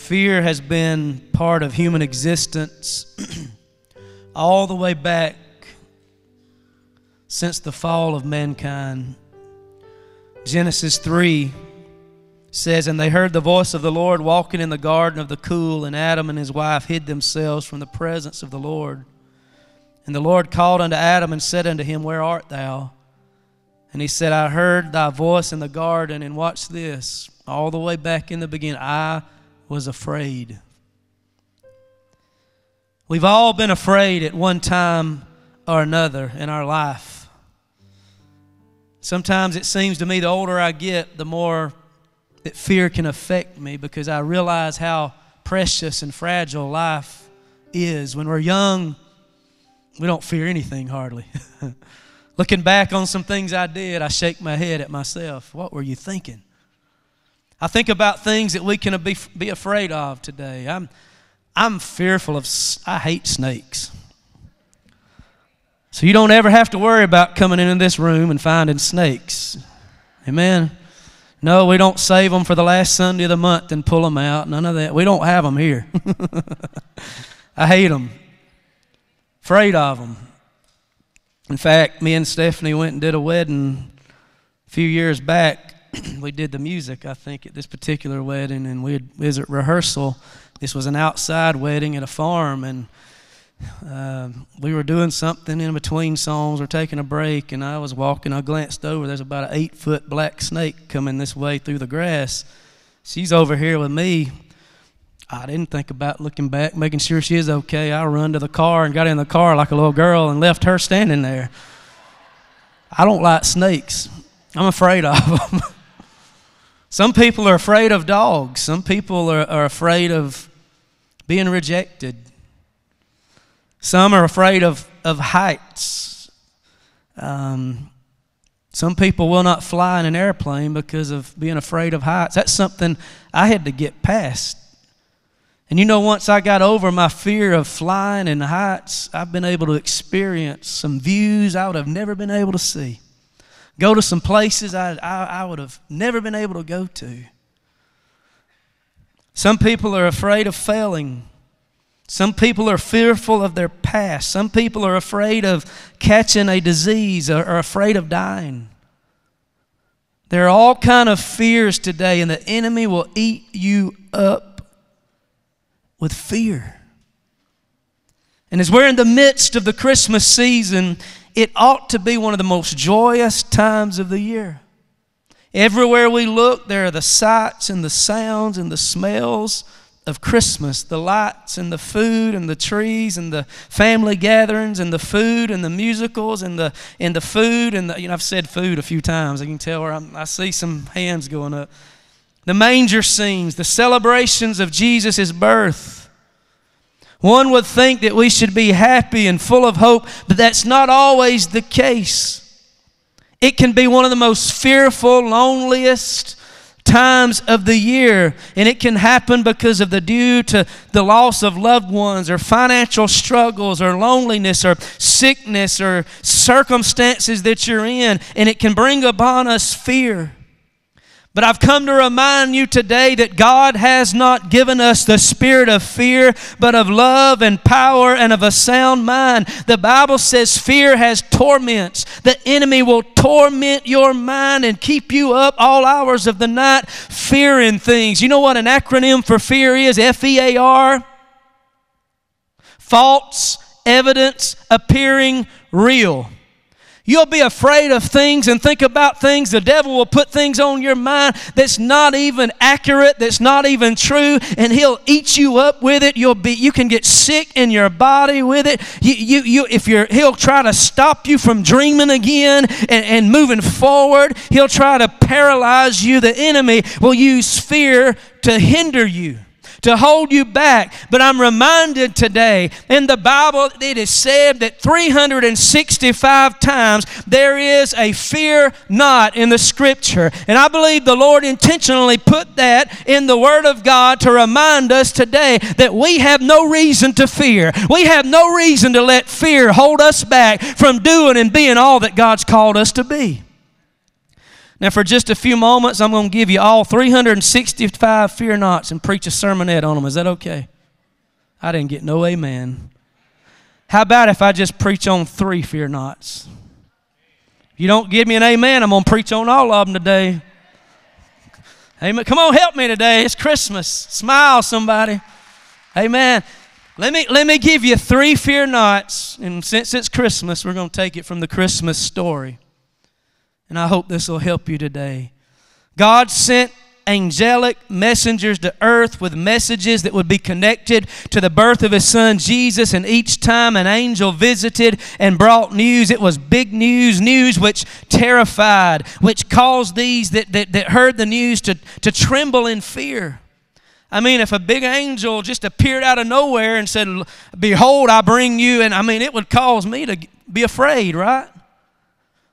Fear has been part of human existence all the way back since the fall of mankind. Genesis 3 says, "And they heard the voice of the Lord walking in the garden of the cool, and Adam and his wife hid themselves from the presence of the Lord. And the Lord called unto Adam and said unto him, Where art thou? And he said, I heard thy voice in the garden," and watch this, all the way back in the beginning, "I was afraid." We've all been afraid at one time or another in our life. Sometimes it seems to me the older I get, the more that fear can affect me, because I realize how precious and fragile life is. When we're young, we don't fear anything hardly. Looking back on some things I did, I shake my head at myself. What were you thinking? I think about things that we can be afraid of today. I'm fearful of, I hate snakes. So you don't ever have to worry about coming into this room and finding snakes. Amen? No, we don't save them for the last Sunday of the month and pull them out. None of that. We don't have them here. I hate them. Afraid of them. In fact, me and Stephanie went and did a wedding a few years back. We did the music, I think, at this particular wedding, and we was at rehearsal. This was an outside wedding at a farm, and we were doing something in between songs. We're taking a break, and I was walking. I glanced over. There's about an 8-foot black snake coming this way through the grass. She's over here with me. I didn't think about looking back, making sure she is okay. I run to the car and got in the car like a little girl and left her standing there. I don't like snakes. I'm afraid of them. Some people are afraid of dogs. Some people are afraid of being rejected. Some are afraid of heights. Some people will not fly in an airplane because of being afraid of heights. That's something I had to get past. And you know, once I got over my fear of flying and heights, I've been able to experience some views I would have never been able to see. Go to some places I would have never been able to go to. Some people are afraid of failing. Some people are fearful of their past. Some people are afraid of catching a disease or are afraid of dying. There are all kinds of fears today, and the enemy will eat you up with fear. And as we're in the midst of the Christmas season, it ought to be one of the most joyous times of the year. Everywhere we look, there are the sights and the sounds and the smells of Christmas, the lights and the food and the trees and the family gatherings and the food and the musicals and the food and the, you know, I've said food a few times. I can tell where I see some hands going up. The manger scenes, the celebrations of Jesus' birth. One would think that we should be happy and full of hope, but that's not always the case. It can be one of the most fearful, loneliest times of the year, and it can happen because of due to the loss of loved ones or financial struggles or loneliness or sickness or circumstances that you're in, and it can bring upon us fear. But I've come to remind you today that God has not given us the spirit of fear, but of love and power and of a sound mind. The Bible says fear has torments. The enemy will torment your mind and keep you up all hours of the night fearing things. You know what an acronym for fear is? F-E-A-R. False evidence appearing real. You'll be afraid of things and think about things. The devil will put things on your mind that's not even accurate, that's not even true, and he'll eat you up with it. You can get sick in your body with it. He'll try to stop you from dreaming again and moving forward. He'll try to paralyze you. The enemy will use fear to hinder you, to hold you back. But I'm reminded today, in the Bible it is said that 365 times there is a fear not in the Scripture. And I believe the Lord intentionally put that in the Word of God to remind us today that we have no reason to fear. We have no reason to let fear hold us back from doing and being all that God's called us to be. Now, for just a few moments, I'm going to give you all 365 fear nots and preach a sermonette on them. Is that okay? I didn't get no amen. How about if I just preach on 3 fear nots? If you don't give me an amen, I'm going to preach on all of them today. Amen. Come on, help me today. It's Christmas. Smile, somebody. Amen. Let me give you 3 fear nots, and since it's Christmas, we're going to take it from the Christmas story. And I hope this will help you today. God sent angelic messengers to earth with messages that would be connected to the birth of His Son Jesus, and each time an angel visited and brought news, it was big news, news which terrified, which caused these that heard the news to tremble in fear. I mean, if a big angel just appeared out of nowhere and said, "Behold, I bring you," and I mean, it would cause me to be afraid, right?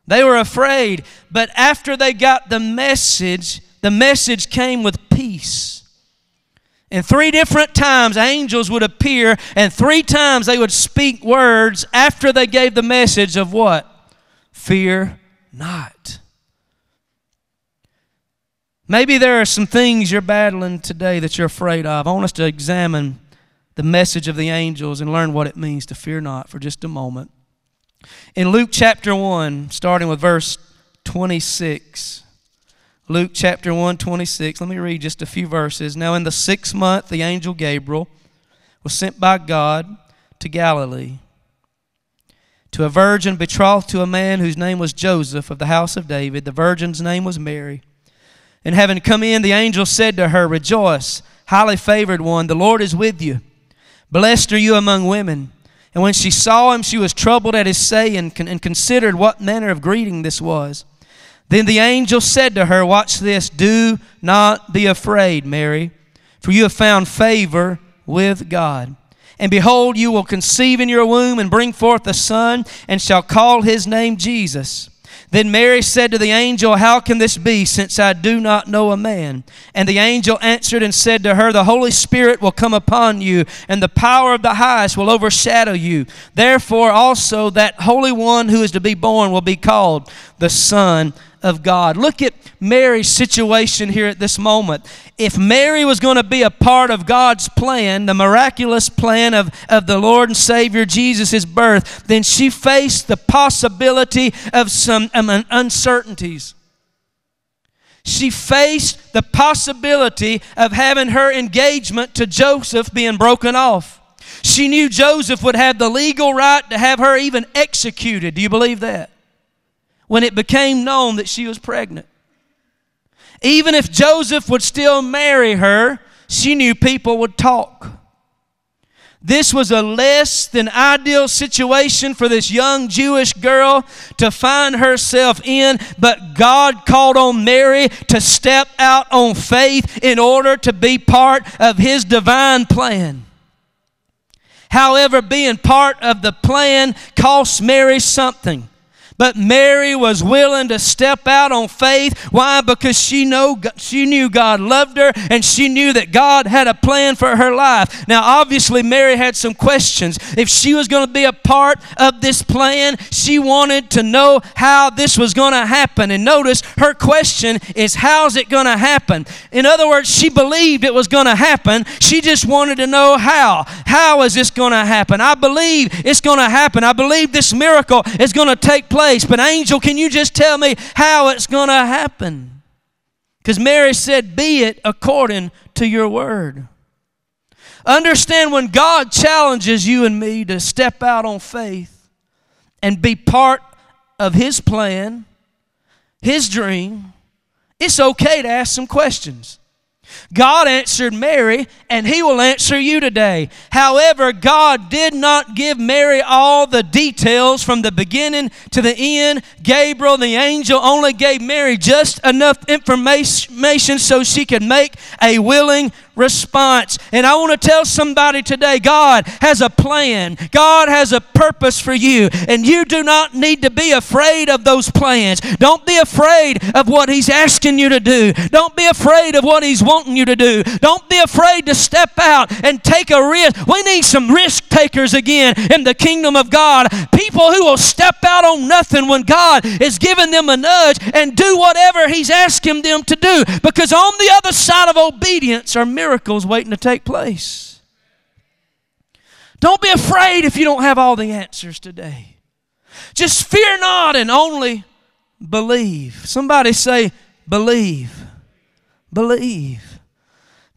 They were afraid, but after they got the message came with peace. And 3 different times angels would appear, and 3 times they would speak words after they gave the message of what? Fear not. Maybe there are some things you're battling today that you're afraid of. I want us to examine the message of the angels and learn what it means to fear not for just a moment. In Luke chapter 1, starting with verse 26, Luke chapter 1, 26, let me read just a few verses. Now in the 6th month, the angel Gabriel was sent by God to Galilee to a virgin betrothed to a man whose name was Joseph of the house of David. The virgin's name was Mary. And having come in, the angel said to her, "Rejoice, highly favored one, the Lord is with you. Blessed are you among women." And when she saw him, she was troubled at his saying and considered what manner of greeting this was. Then the angel said to her, "Watch this, do not be afraid, Mary, for you have found favor with God. And behold, you will conceive in your womb and bring forth a son and shall call his name Jesus." Then Mary said to the angel, "How can this be, since I do not know a man?" And the angel answered and said to her, "The Holy Spirit will come upon you, and the power of the highest will overshadow you. Therefore also that Holy One who is to be born will be called the Son of God." Look at Mary's situation here at this moment. If Mary was going to be a part of God's plan, the miraculous plan of the Lord and Savior Jesus' birth, then she faced the possibility of some uncertainties. She faced the possibility of having her engagement to Joseph being broken off. She knew Joseph would have the legal right to have her even executed. Do you believe that? When it became known that she was pregnant. Even if Joseph would still marry her, she knew people would talk. This was a less than ideal situation for this young Jewish girl to find herself in, but God called on Mary to step out on faith in order to be part of His divine plan. However, being part of the plan cost Mary something. But Mary was willing to step out on faith. Why? Because she knew God loved her, and she knew that God had a plan for her life. Now, obviously, Mary had some questions. If she was going to be a part of this plan, she wanted to know how this was going to happen. And notice, her question is, how's it going to happen? In other words, she believed it was going to happen. She just wanted to know how. How is this going to happen? I believe it's going to happen. I believe this miracle is going to take place. But angel, can you just tell me how it's going to happen? Because Mary said, "Be it according to your word." Understand, when God challenges you and me to step out on faith and be part of His plan, His dream, it's okay to ask some questions. God answered Mary, and He will answer you today. However, God did not give Mary all the details from the beginning to the end. Gabriel, the angel, only gave Mary just enough information so she could make a willing response. And I want to tell somebody today, God has a plan. God has a purpose for you. And you do not need to be afraid of those plans. Don't be afraid of what He's asking you to do. Don't be afraid of what He's wanting you to do. Don't be afraid to step out and take a risk. We need some risk takers again in the kingdom of God. People who will step out on nothing when God is giving them a nudge and do whatever He's asking them to do. Because on the other side of obedience are miracles waiting to take place. Don't be afraid if you don't have all the answers today. Just fear not and only believe. Somebody say, believe. Believe.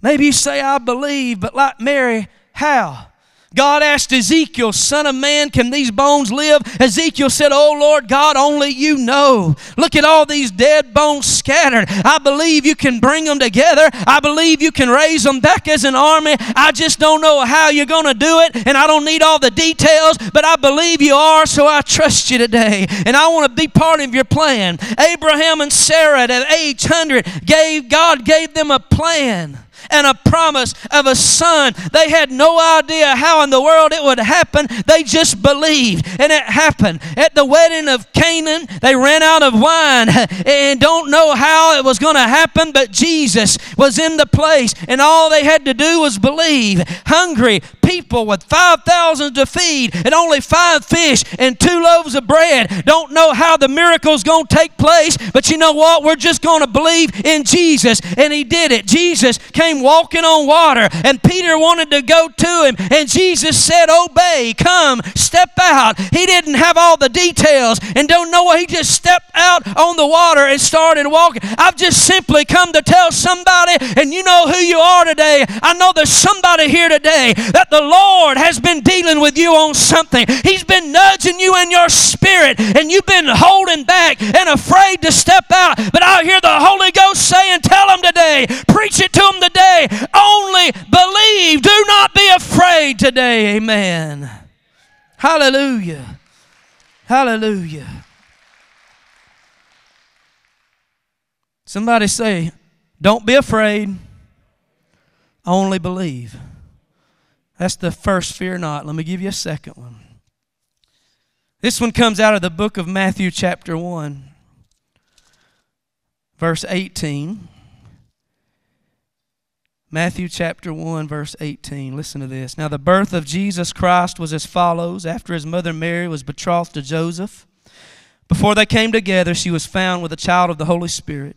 Maybe you say, I believe, but like Mary, how? God asked Ezekiel, son of man, can these bones live? Ezekiel said, oh, Lord God, only you know. Look at all these dead bones scattered. I believe you can bring them together. I believe you can raise them back as an army. I just don't know how you're going to do it, and I don't need all the details, but I believe you are, so I trust you today, and I want to be part of your plan. Abraham and Sarah at age 100, God gave them a plan and a promise of a son. They had no idea how in the world it would happen. They just believed, and it happened. At the wedding of Canaan, they ran out of wine and don't know how it was going to happen, but Jesus was in the place, and all they had to do was believe. Hungry people with 5,000 to feed and only 5 fish and 2 loaves of bread. Don't know how the miracle's going to take place, but you know what? We're just going to believe in Jesus, and He did it. Jesus came walking on water, and Peter wanted to go to Him, and Jesus said, obey, come, step out. He didn't have all the details and don't know what. He just stepped out on the water and started walking. I've just simply come to tell somebody, and you know who you are today. I know there's somebody here today that the Lord has been dealing with you on something. He's been nudging you in your spirit, and you've been holding back and afraid to step out. But I hear the Holy Ghost saying, tell them today, preach it to them today, only believe. Do not be afraid today. Amen. Hallelujah. Hallelujah. Somebody say, don't be afraid, only believe. That's the first fear not. Let me give you a second one. This one comes out of the book of Matthew chapter 1, verse 18. Matthew chapter 1, verse 18. Listen to this. Now the birth of Jesus Christ was as follows. After His mother Mary was betrothed to Joseph, before they came together, she was found with a child of the Holy Spirit.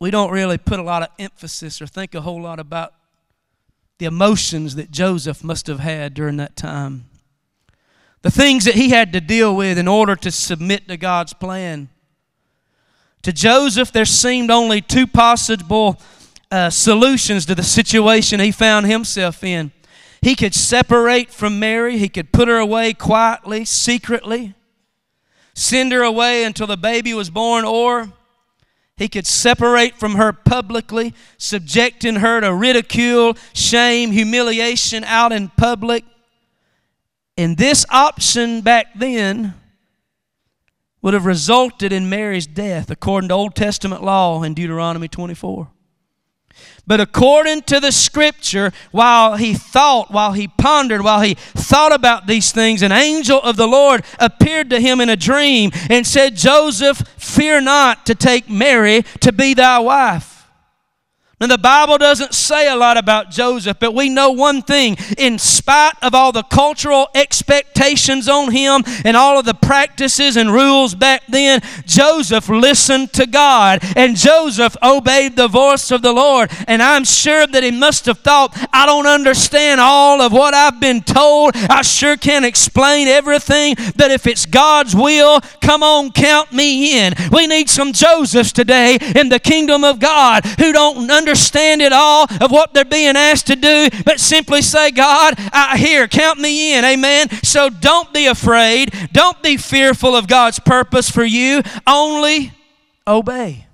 we don't really put a lot of emphasis or think a whole lot about the emotions that Joseph must have had during that time. The things that he had to deal with in order to submit to God's plan. To Joseph, there seemed only 2 possible solutions to the situation he found himself in. He could separate from Mary. He could put her away quietly, secretly, send her away until the baby was born, or he could separate from her publicly, subjecting her to ridicule, shame, humiliation out in public. And this option back then would have resulted in Mary's death, according to Old Testament law in Deuteronomy 24. But according to the Scripture, while he pondered about these things, an angel of the Lord appeared to him in a dream and said, Joseph, fear not to take Mary to be thy wife. Now, the Bible doesn't say a lot about Joseph, but we know one thing. In spite of all the cultural expectations on him and all of the practices and rules back then, Joseph listened to God, and Joseph obeyed the voice of the Lord. And I'm sure that he must have thought, I don't understand all of what I've been told. I sure can't explain everything, but if it's God's will, come on, count me in. We need some Josephs today in the kingdom of God who don't understand understand it all of what they're being asked to do, but simply say, God, here, count me in, amen? So don't be afraid. Don't be fearful of God's purpose for you. Only obey.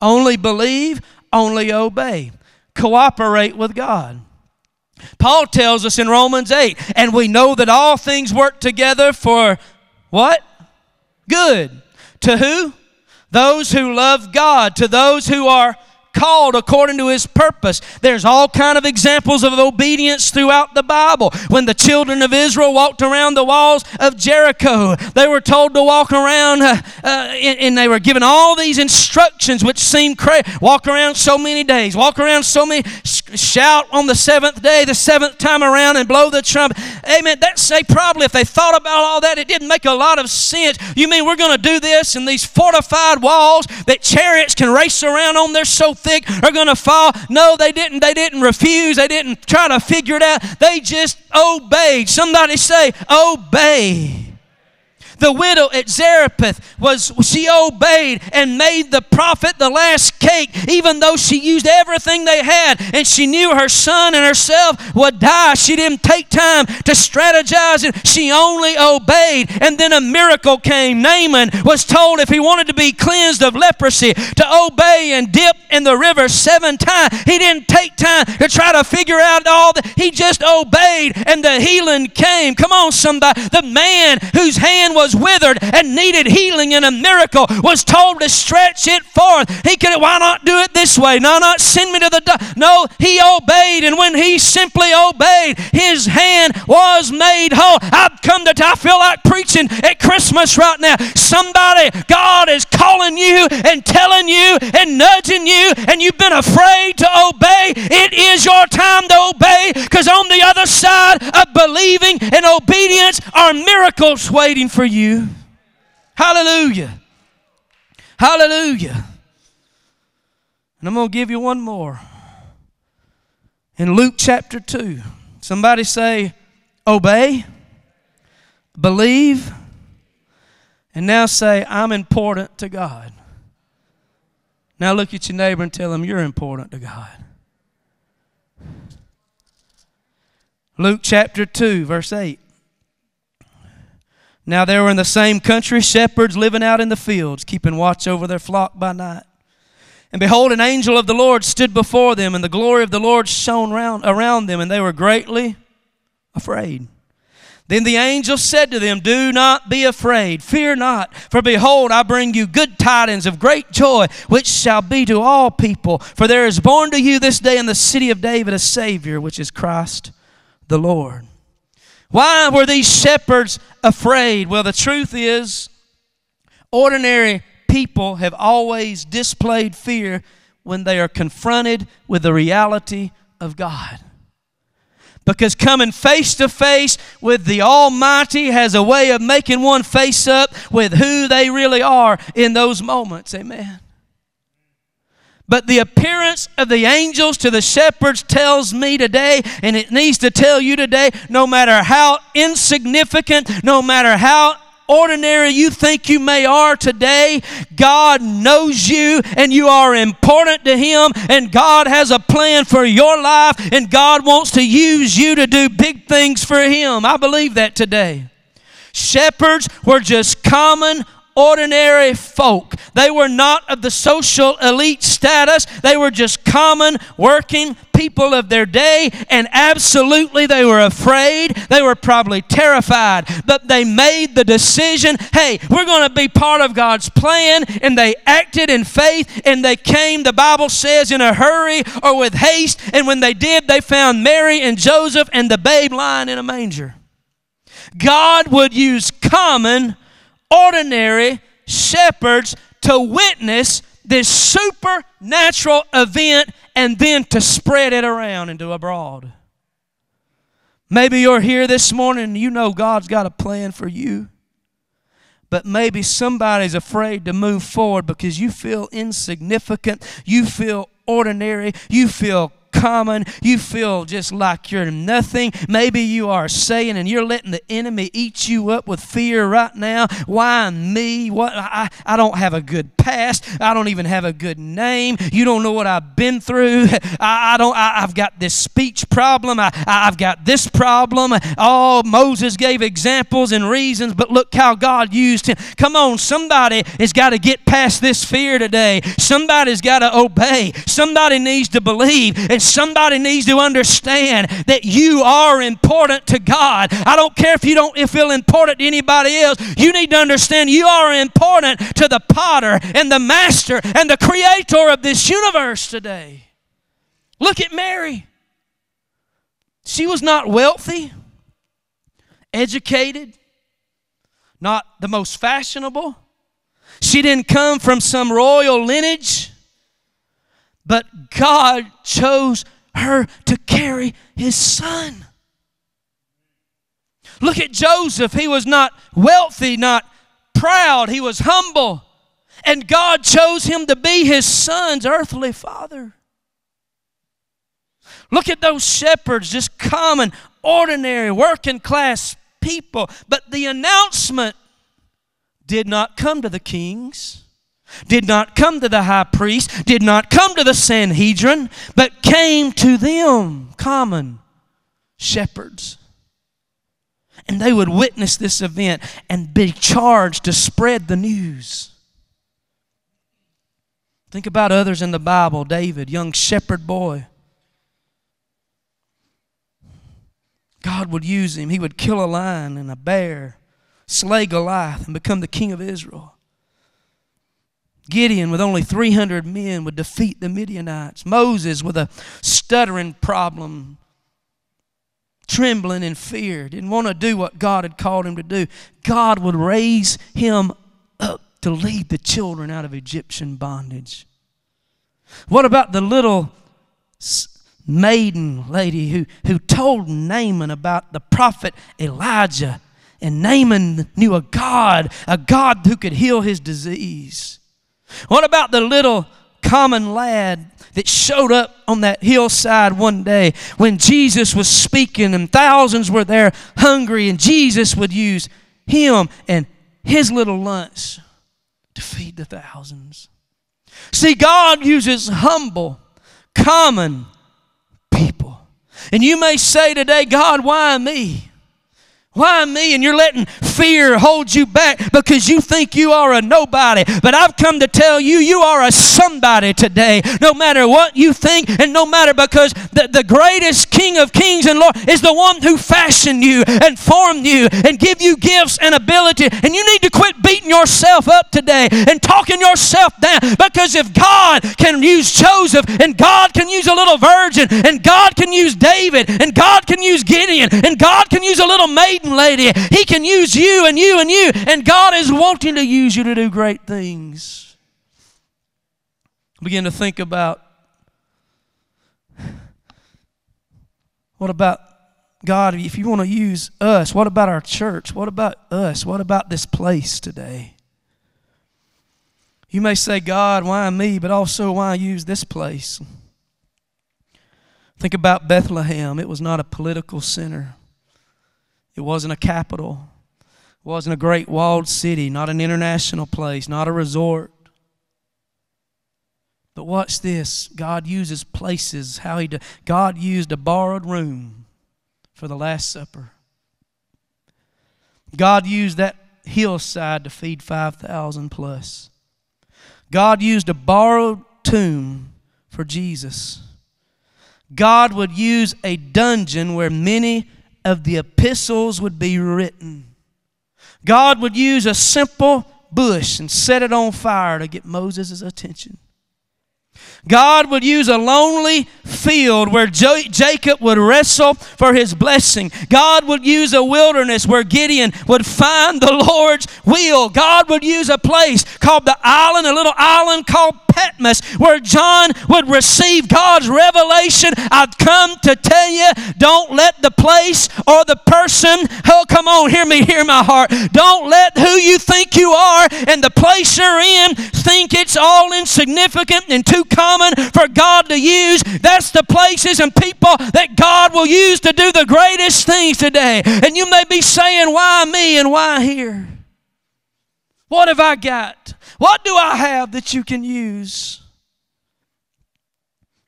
Only believe, only obey. Cooperate with God. Paul tells us in Romans 8, and we know that all things work together for what? Good. To who? Those who love God, to those who are called according to His purpose. There's all kind of examples of obedience throughout the Bible. When the children of Israel walked around the walls of Jericho, they were told to walk around, and they were given all these instructions which seemed crazy. Walk around so many days, walk around so many, shout on the seventh day, the seventh time around, and blow the trumpet. Amen. They probably, if they thought about all that, it didn't make a lot of sense. You mean we're going to do this in these fortified walls that chariots can race around on? They're so thick, are going to fall. No, they didn't. They didn't refuse. They didn't try to figure it out. They just obeyed. Somebody say, obey. The widow at Zarephath, she obeyed and made the prophet the last cake, even though she used everything they had and she knew her son and herself would die. She didn't take time to strategize it. She only obeyed, and then a miracle came. Naaman was told if he wanted to be cleansed of leprosy to obey and dip in the river 7 times. He didn't take time to try to figure out all that. He just obeyed and the healing came. Come on, somebody. The man whose hand was withered and needed healing and a miracle was told to stretch it forth. He could, why not do it this way? No, not send me to the doctor. No, he obeyed, and when he simply obeyed, his hand was made whole. I feel like preaching at Christmas right now. Somebody, God is calling you and telling you and nudging you, and you've been afraid to obey. It is your time to obey, because on the other side of believing and obedience are miracles waiting for you. Hallelujah. Hallelujah. And I'm going to give you one more. In Luke chapter 2, somebody say, obey, believe, and now say, I'm important to God. Now look at your neighbor and tell him, you're important to God. Luke chapter 2, verse 8. Now there were in the same country shepherds living out in the fields, keeping watch over their flock by night. And behold, an angel of the Lord stood before them, and the glory of the Lord shone around them, and they were greatly afraid. Then the angel said to them, do not be afraid, fear not, for behold, I bring you good tidings of great joy, which shall be to all people. For there is born to you this day in the city of David a Savior, which is Christ the Lord. Why were these shepherds afraid? Well, the truth is, ordinary people have always displayed fear when they are confronted with the reality of God. Because coming face to face with the Almighty has a way of making one face up with who they really are in those moments. Amen. But the appearance of the angels to the shepherds tells me today, and it needs to tell you today, no matter how insignificant, no matter how ordinary you think you may are today, God knows you and you are important to Him, and God has a plan for your life, and God wants to use you to do big things for Him. I believe that today. Shepherds were just common, ordinary folk. They were not of the social elite status. They were just common working people of their day, and absolutely they were afraid. They were probably terrified, but they made the decision, hey, we're going to be part of God's plan, and they acted in faith, and they came, the Bible says, in a hurry or with haste, and when they did, they found Mary and Joseph and the babe lying in a manger. God would use common, ordinary shepherds to witness this supernatural event and then to spread it around into abroad. Maybe you're here this morning and you know God's got a plan for you, but maybe somebody's afraid to move forward because you feel insignificant, you feel ordinary, you feel common. You feel just like you're nothing. Maybe you are saying, and you're letting the enemy eat you up with fear right now. Why me? What? I don't have a good past. I don't even have a good name. You don't know what I've been through. I've got this speech problem. I've got this problem. Oh, Moses gave examples and reasons, but look how God used him. Come on, somebody has got to get past this fear today. Somebody's got to obey. Somebody needs to believe, and somebody needs to understand that you are important to God. I don't care if you don't feel important to anybody else. You need to understand you are important to the potter and the master and the creator of this universe today. Look at Mary. She was not wealthy, educated, not the most fashionable. She didn't come from some royal lineage, but God chose her to carry his son. Look at Joseph. He was not wealthy, not proud. He was humble. And God chose him to be his son's earthly father. Look at those shepherds, just common, ordinary, working class people. But the announcement did not come to the kings, did not come to the high priest, did not come to the Sanhedrin, but came to them, common shepherds. And they would witness this event and be charged to spread the news. Think about others in the Bible. David, young shepherd boy. God would use him. He would kill a lion and a bear, slay Goliath, and become the king of Israel. Gideon, with only 300 men, would defeat the Midianites. Moses, with a stuttering problem, trembling in fear, didn't want to do what God had called him to do. God would raise him up to lead the children out of Egyptian bondage. What about the little maiden lady who told Naaman about the prophet Elijah? And Naaman knew a God who could heal his disease. What about the little common lad that showed up on that hillside one day when Jesus was speaking and thousands were there hungry, and Jesus would use him and his little lunch to feed the thousands? See, God uses humble, common people. And you may say today, God, why me? Why me? And you're letting fear hold you back because you think you are a nobody. But I've come to tell you, you are a somebody today. No matter what you think, and no matter, because the greatest King of Kings and Lord is the one who fashioned you and formed you and give you gifts and ability. And you need to quit beating yourself up today and talking yourself down, because if God can use Joseph, and God can use a little virgin, and God can use David, and God can use Gideon, and God can use a little maiden lady, he can use you and you and you, and God is wanting to use you to do great things. Begin to think about, what about God, if you want to use us? What about our church? What about us? What about this place today? You may say, God, why me? But also, why use this place? Think about Bethlehem. It was not a political center. It wasn't a capital. It wasn't a great walled city, not an international place, not a resort. But watch this. God uses places. God used a borrowed room for the Last Supper. God used that hillside to feed 5,000 plus. God used a borrowed tomb for Jesus. God would use a dungeon where many of the epistles would be written. God would use a simple bush and set it on fire to get Moses' attention. God would use a lonely field where Jacob would wrestle for his blessing. God would use a wilderness where Gideon would find the Lord's will. God would use a place called the island, a little island called Patmos where John would receive God's revelation. I've come to tell you, don't let the place or the person, oh come on, hear me, hear my heart. Don't let who you think you are and the place you're in think it's all insignificant and too common for God to use. That's the places and people that God will use to do the greatest things today. And you may be saying, why me and why here? What have I got? What do I have that you can use?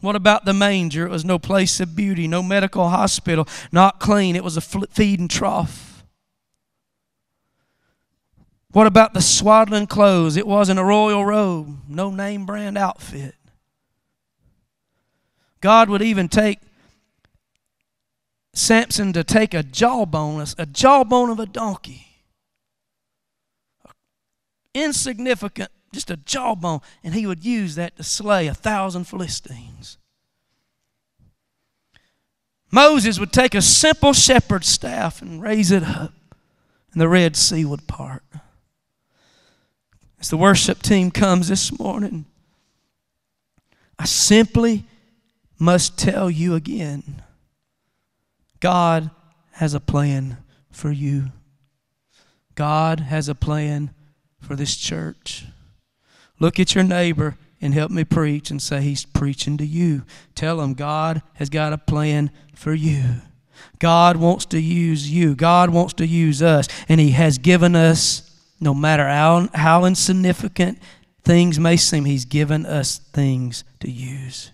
What about the manger? It was no place of beauty, no medical hospital, not clean. It was a feeding trough. What about the swaddling clothes? It wasn't a royal robe, no name brand outfit. God would even take Samson to take a jawbone of a donkey. Insignificant, just a jawbone, and he would use that to slay 1,000 Philistines. Moses would take a simple shepherd's staff and raise it up, and the Red Sea would part. As the worship team comes this morning, I simply must tell you again, God has a plan for you. God has a plan for this church. Look at your neighbor and help me preach and say, he's preaching to you. Tell him God has got a plan for you. God wants to use you. God wants to use us. And he has given us, no matter how insignificant things may seem, he's given us things to use.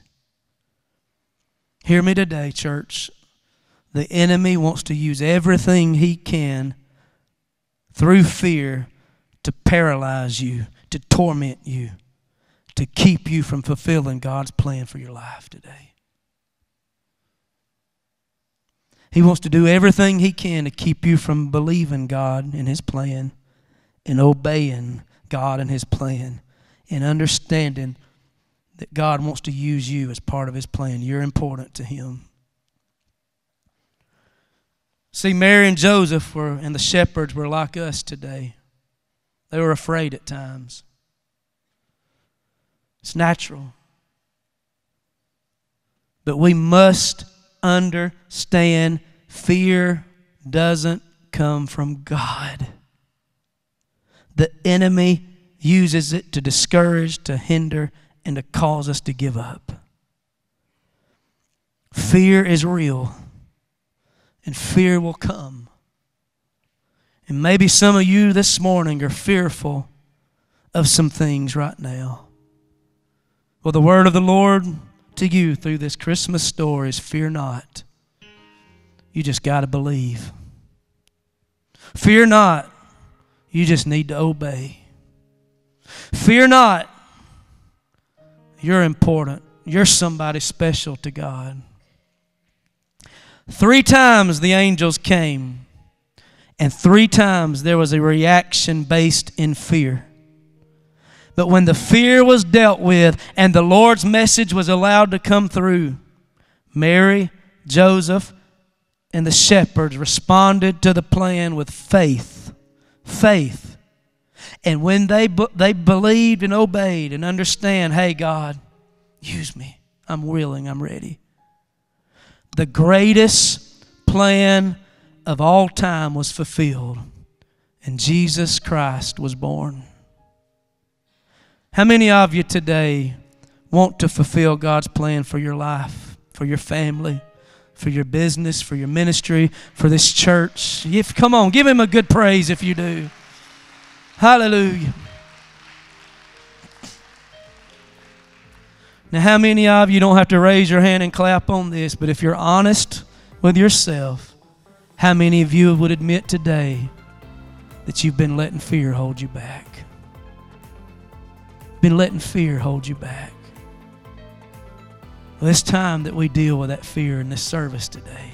Hear me today, church. The enemy wants to use everything he can through fear to paralyze you, to torment you, to keep you from fulfilling God's plan for your life today. He wants to do everything he can to keep you from believing God and his plan and obeying God and his plan and understanding that God wants to use you as part of his plan. You're important to him. See, Mary and Joseph and the shepherds were like us today. They were afraid at times. It's natural. But we must understand fear doesn't come from God. The enemy uses it to discourage, to hinder, and to cause us to give up. Fear is real, and fear will come. And maybe some of you this morning are fearful of some things right now. Well, the word of the Lord to you through this Christmas story is fear not. You just got to believe. Fear not. You just need to obey. Fear not. You're important. You're somebody special to God. 3 times the angels came. And 3 times there was a reaction based in fear. But when the fear was dealt with and the Lord's message was allowed to come through, Mary, Joseph, and the shepherds responded to the plan with faith. Faith. And when they believed and obeyed and understand, hey, God, use me. I'm willing. I'm ready. The greatest plan of all time was fulfilled, and Jesus Christ was born. How many of you today want to fulfill God's plan for your life, for your family, for your business, for your ministry, for this church? Come on, give him a good praise if you do. Hallelujah. Now, how many of you, don't have to raise your hand and clap on this, but if you're honest with yourself, how many of you would admit today that you've been letting fear hold you back? Been letting fear hold you back. Well, it's time that we deal with that fear in this service today.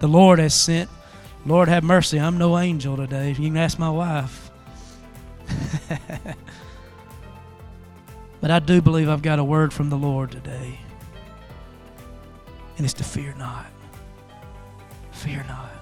The Lord has sent. Lord have mercy, I'm no angel today. You can ask my wife. But I do believe I've got a word from the Lord today. And it's to fear not. Fear not.